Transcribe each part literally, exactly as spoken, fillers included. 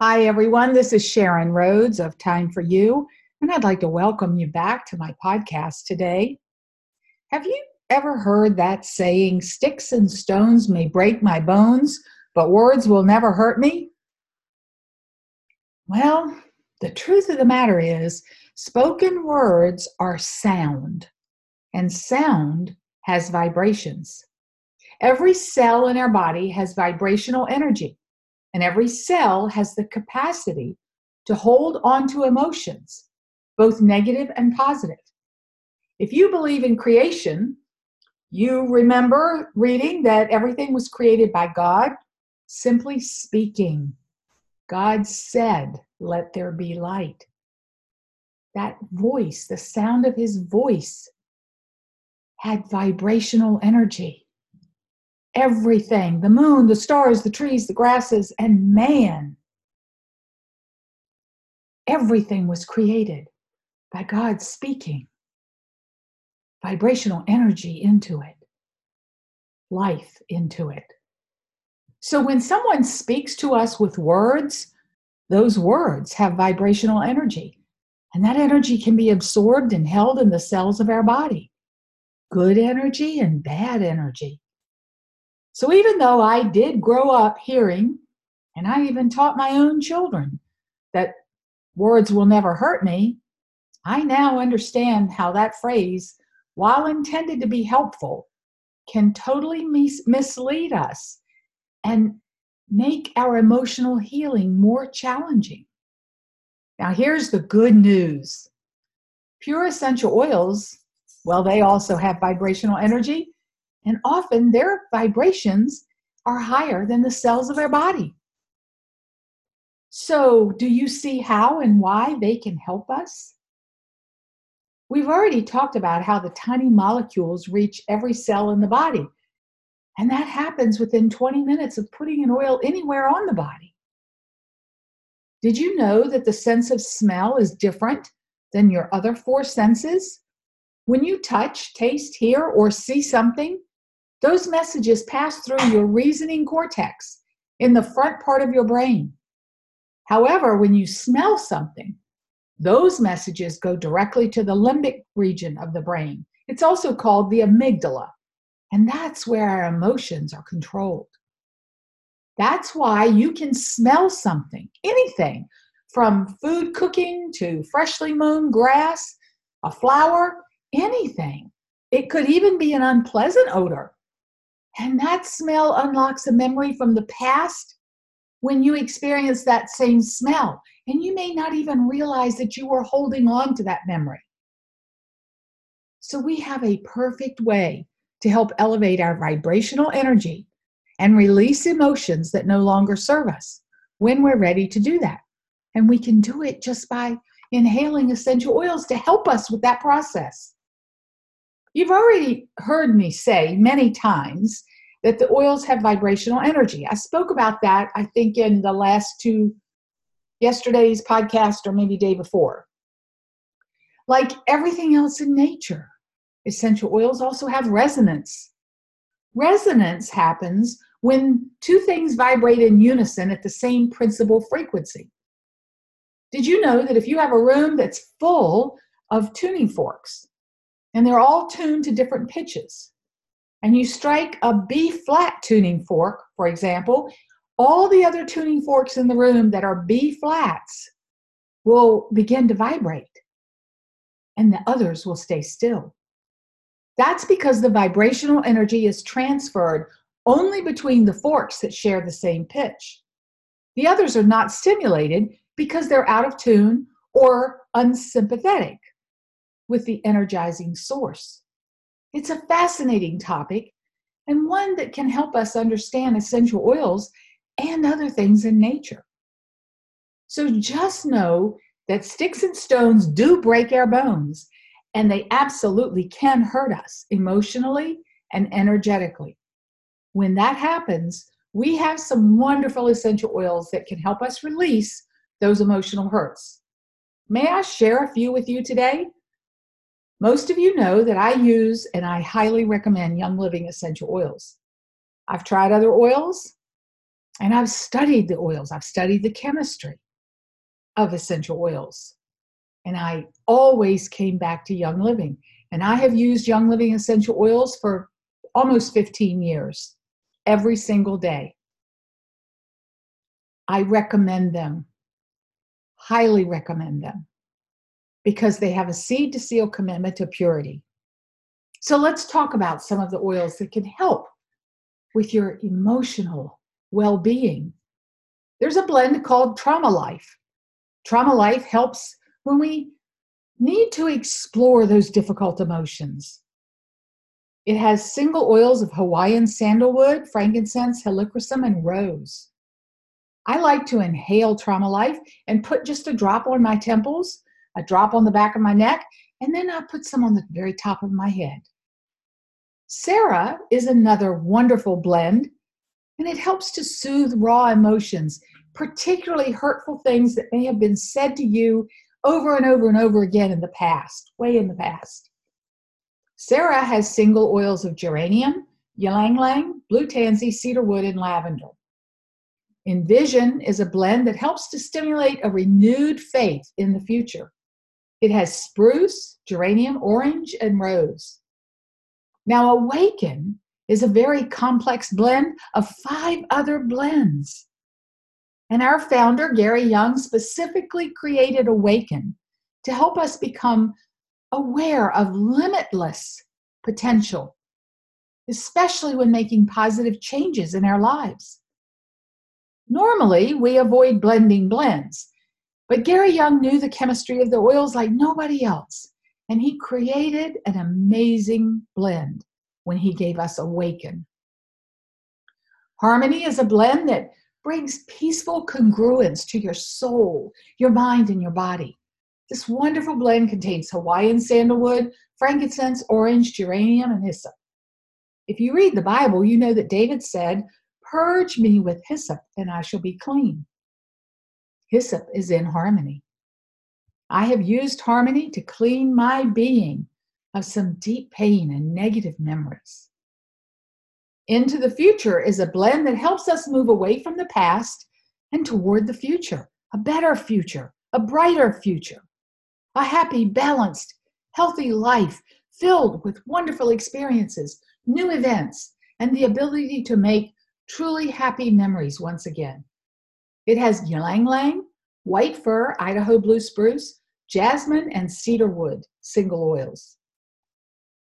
Hi, everyone. This is Sharon Rhodes of Time for You, and I'd like to welcome you back to my podcast today. Have you ever heard that saying, sticks and stones may break my bones, but words will never hurt me? Well, the truth of the matter is, spoken words are sound, and sound has vibrations. Every cell in our body has vibrational energy. And every cell has the capacity to hold on to emotions, both negative and positive. If you believe in creation, you remember reading that everything was created by God, simply speaking. God said, let there be light. That voice, the sound of his voice, had vibrational energy. Everything, the moon, the stars, the trees, the grasses, and man. Everything was created by God speaking vibrational energy into it, life into it. So when someone speaks to us with words, those words have vibrational energy, and that energy can be absorbed and held in the cells of our body. Good energy and bad energy. So even though I did grow up hearing, and I even taught my own children that words will never hurt me, I now understand how that phrase, while intended to be helpful, can totally mis- mislead us and make our emotional healing more challenging. Now here's the good news. Pure essential oils, well, they also have vibrational energy. And often their vibrations are higher than the cells of our body. So do you see how and why they can help us? We've already talked about how the tiny molecules reach every cell in the body. And that happens within twenty minutes of putting an oil anywhere on the body. Did you know that the sense of smell is different than your other four senses? When you touch, taste, hear, or see something, those messages pass through your reasoning cortex in the front part of your brain. However, when you smell something, those messages go directly to the limbic region of the brain. It's also called the amygdala, and that's where our emotions are controlled. That's why you can smell something, anything, from food cooking to freshly mown grass, a flower, anything. It could even be an unpleasant odor. And that smell unlocks a memory from the past when you experience that same smell. And you may not even realize that you were holding on to that memory. So we have a perfect way to help elevate our vibrational energy and release emotions that no longer serve us when we're ready to do that. And we can do it just by inhaling essential oils to help us with that process. You've already heard me say many times that the oils have vibrational energy. I spoke about that, I think, in the last two, yesterday's podcast or maybe day before. Like everything else in nature, essential oils also have resonance. Resonance happens when two things vibrate in unison at the same principal frequency. Did you know that if you have a room that's full of tuning forks, and they're all tuned to different pitches, and you strike a B-flat tuning fork, for example, all the other tuning forks in the room that are B-flats will begin to vibrate, and the others will stay still. That's because the vibrational energy is transferred only between the forks that share the same pitch. The others are not stimulated because they're out of tune or unsympathetic with the energizing source. It's a fascinating topic and one that can help us understand essential oils and other things in nature. So just know that sticks and stones do break our bones, and they absolutely can hurt us emotionally and energetically. When that happens, we have some wonderful essential oils that can help us release those emotional hurts. May I share a few with you today? Most of you know that I use and I highly recommend Young Living Essential Oils. I've tried other oils. And I've studied the oils. I've studied the chemistry of essential oils. And I always came back to Young Living. And I have used Young Living essential oils for almost fifteen years, every single day. I recommend them, highly recommend them, because they have a seed to seal commitment to purity. So let's talk about some of the oils that can help with your emotional well-being. There's a blend called Trauma Life. Trauma Life helps when we need to explore those difficult emotions. It has single oils of Hawaiian sandalwood, frankincense, helichrysum, and rose. I like to inhale Trauma Life and put just a drop on my temples, a drop on the back of my neck, and then I put some on the very top of my head. Sarah is another wonderful blend, and it helps to soothe raw emotions, particularly hurtful things that may have been said to you over and over and over again in the past, way in the past. Sarah has single oils of geranium, ylang ylang, blue tansy, cedarwood, and lavender. Envision is a blend that helps to stimulate a renewed faith in the future. It has spruce, geranium, orange, and rose. Now, Awaken is a very complex blend of five other blends. And our founder, Gary Young, specifically created Awaken to help us become aware of limitless potential, especially when making positive changes in our lives. Normally, we avoid blending blends, but Gary Young knew the chemistry of the oils like nobody else. And he created an amazing blend when he gave us Awaken. Harmony is a blend that brings peaceful congruence to your soul, your mind, and your body. This wonderful blend contains Hawaiian sandalwood, frankincense, orange, geranium, and hyssop. If you read the Bible, you know that David said, "Purge me with hyssop, and I shall be clean." Hyssop is in Harmony. I have used Harmony to clean my being of some deep pain and negative memories. Into the Future is a blend that helps us move away from the past and toward the future, a better future, a brighter future, a happy, balanced, healthy life filled with wonderful experiences, new events, and the ability to make truly happy memories once again. It has ylang ylang, white fir, Idaho blue spruce, jasmine, and cedarwood single oils.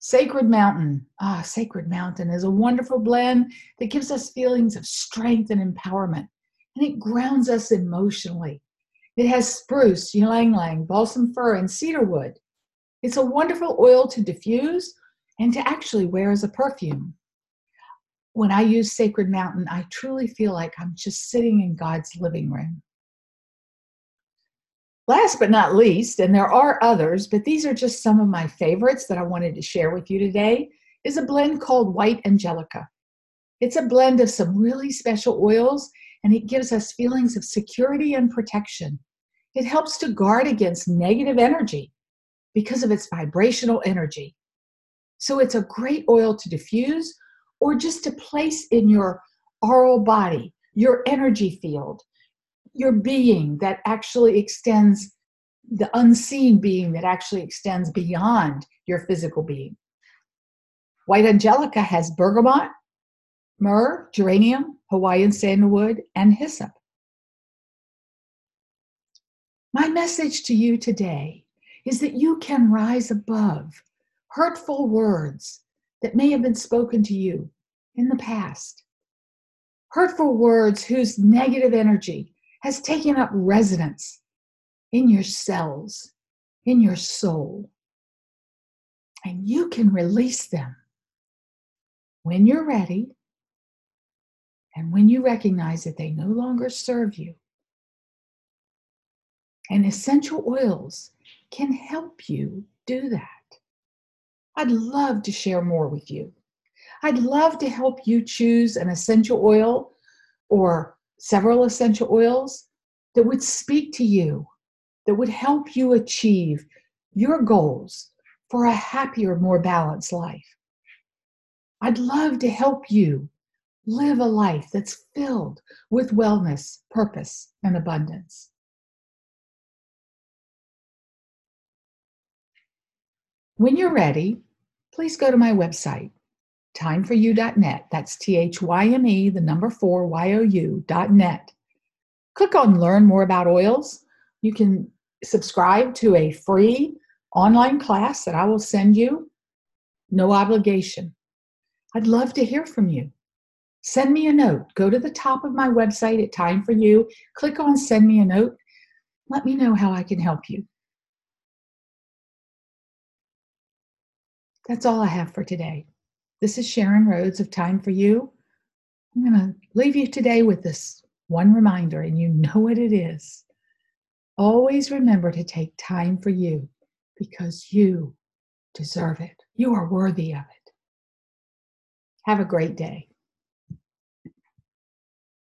Sacred Mountain. Ah, Sacred Mountain is a wonderful blend that gives us feelings of strength and empowerment, and it grounds us emotionally. It has spruce, ylang ylang, balsam fir, and cedarwood. It's a wonderful oil to diffuse and to actually wear as a perfume. When I use Sacred Mountain, I truly feel like I'm just sitting in God's living room. Last but not least, and there are others, but these are just some of my favorites that I wanted to share with you today, is a blend called White Angelica. It's a blend of some really special oils, and it gives us feelings of security and protection. It helps to guard against negative energy because of its vibrational energy. So it's a great oil to diffuse or just to place in your aural body, your energy field, your being that actually extends, the unseen being that actually extends beyond your physical being. White Angelica has bergamot, myrrh, geranium, Hawaiian sandalwood, and hyssop. My message to you today is that you can rise above hurtful words that may have been spoken to you in the past. Hurtful words whose negative energy has taken up residence in your cells, in your soul. And you can release them when you're ready and when you recognize that they no longer serve you. And essential oils can help you do that. I'd love to share more with you. I'd love to help you choose an essential oil or several essential oils that would speak to you, that would help you achieve your goals for a happier, more balanced life. I'd love to help you Live a life that's filled with wellness, purpose, and abundance. When you're ready, please go to my website, time for you dot net. That's T H Y M E, the number four, Y O U dot net. Click on Learn More About Oils. You can subscribe to a free online class that I will send you. No obligation. I'd love to hear from you. Send me a note. Go to the top of my website at Time For You. Click on Send Me a Note. Let me know how I can help you. That's all I have for today. This is Sharon Rhodes of Time For You. I'm going to leave you today with this one reminder, and you know what it is. Always remember to take time for you, because you deserve it. You are worthy of it. Have a great day.